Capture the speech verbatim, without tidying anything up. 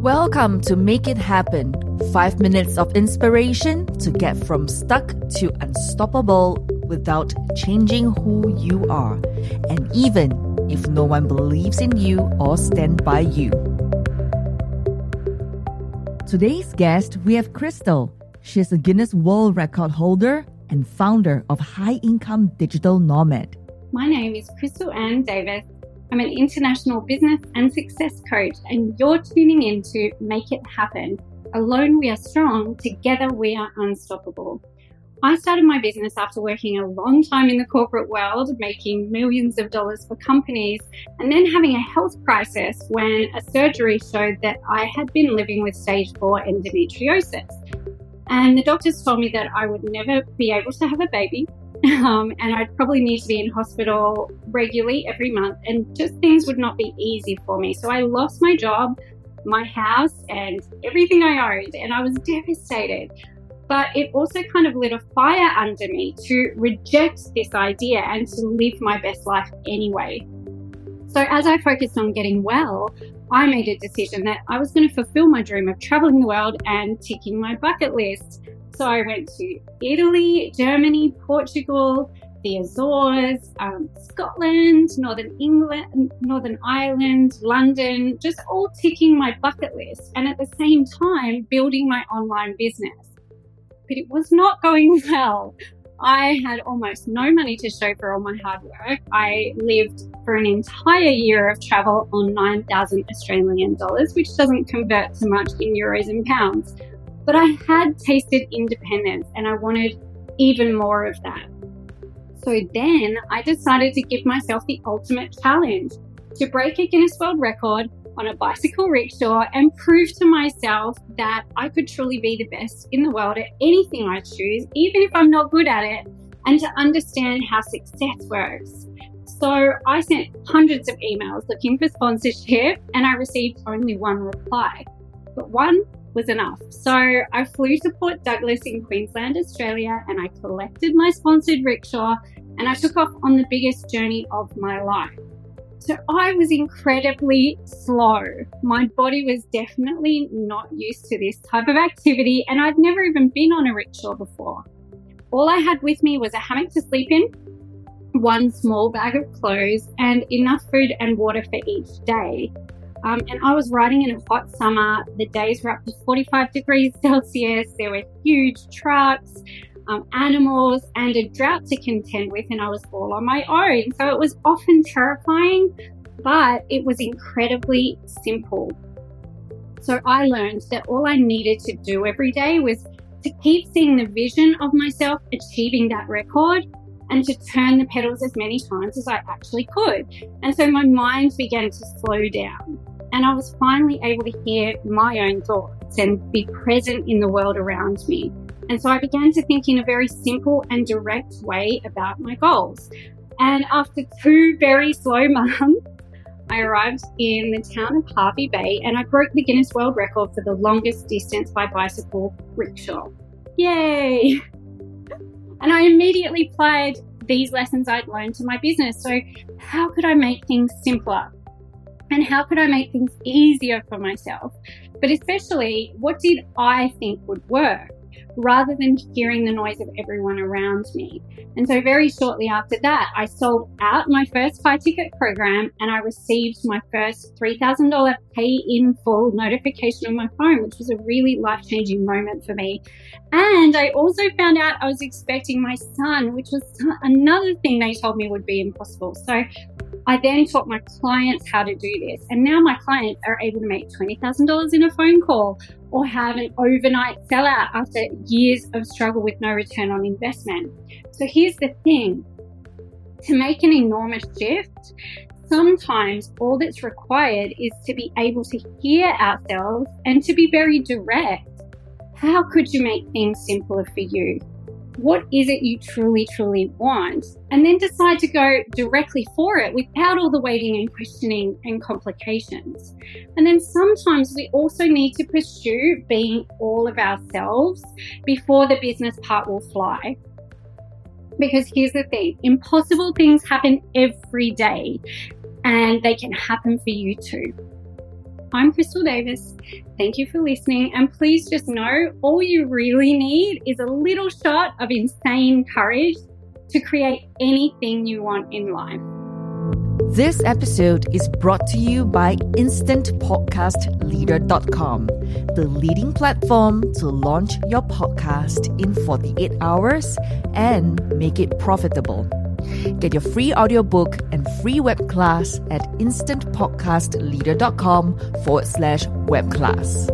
Welcome to Make It Happen, five minutes of inspiration to get from stuck to unstoppable without changing who you are, and even if no one believes in you or stands by you. Today's guest, we have Crystal. She is a Guinness World Record holder and founder of High Income Digital Nomad. My name is Crystal Ann Davis. I'm an international business and success coach, and you're tuning in to Make It Happen. Alone we are strong, together we are unstoppable. I started my business after working a long time in the corporate world, making millions of dollars for companies, and then having a health crisis when a surgery showed that I had been living with stage four endometriosis. And the doctors told me that I would never be able to have a baby. Um, and I'd probably need to be in hospital regularly every month, and just things would not be easy for me. So I lost my job, my house, and everything I owned, and I was devastated. But it also kind of lit a fire under me to reject this idea and to live my best life anyway. So as I focused on getting well, I made a decision that I was going to fulfill my dream of traveling the world and ticking my bucket list. So I went to Italy, Germany, Portugal, the Azores, um, Scotland, Northern England, Northern Ireland, London, just all ticking my bucket list, and at the same time building my online business. But it was not going well. I had almost no money to show for all my hard work. I lived for an entire year of travel on nine thousand Australian dollars, which doesn't convert to much in euros and pounds. But I had tasted independence and I wanted even more of that. So then I decided to give myself the ultimate challenge, to break a Guinness World Record on a bicycle rickshaw and prove to myself that I could truly be the best in the world at anything I choose, even if I'm not good at it, and to understand how success works. So I sent hundreds of emails looking for sponsorship and I received only one reply, but one was enough. So I flew to Port Douglas in Queensland, Australia, and I collected my sponsored rickshaw and I took off on the biggest journey of my life. So I was incredibly slow. My body was definitely not used to this type of activity and I'd never even been on a rickshaw before. All I had with me was a hammock to sleep in, one small bag of clothes, and enough food and water for each day. Um, and I was riding in a hot summer. The days were up to forty-five degrees Celsius. There were huge trucks, um, animals, and a drought to contend with. And I was all on my own. So it was often terrifying, but it was incredibly simple. So I learned that all I needed to do every day was to keep seeing the vision of myself achieving that record, and to turn the pedals as many times as I actually could. And so my mind began to slow down and I was finally able to hear my own thoughts and be present in the world around me. And so I began to think in a very simple and direct way about my goals. And after two very slow months, I arrived in the town of Harvey Bay and I broke the Guinness World Record for the longest distance by bicycle rickshaw. Yay! And I immediately applied these lessons I'd learned to my business. So how could I make things simpler? And how could I make things easier for myself? But especially, what did I think would work, rather than hearing the noise of everyone around me? And so very shortly after that, I sold out my first high ticket program and I received my first three thousand dollars pay in full notification on my phone, which was a really life-changing moment for me. And I also found out I was expecting my son, which was another thing they told me would be impossible. So I then taught my clients how to do this. And now my clients are able to make twenty thousand dollars in a phone call or have an overnight sellout after years of struggle with no return on investment. So here's the thing. To make an enormous shift, sometimes all that's required is to be able to hear ourselves and to be very direct. How could you make things simpler for you? What is it you truly, truly want? And then decide to go directly for it without all the waiting and questioning and complications. And then sometimes we also need to pursue being all of ourselves before the business part will fly. Because here's the thing, impossible things happen every day and they can happen for you too. I'm Crystal Davis. Thank you for listening. And please just know, all you really need is a little shot of insane courage to create anything you want in life. This episode is brought to you by instant podcast leader dot com, the leading platform to launch your podcast in forty-eight hours and make it profitable. Get your free audiobook and free web class at instant podcast leader dot com forward slash web class.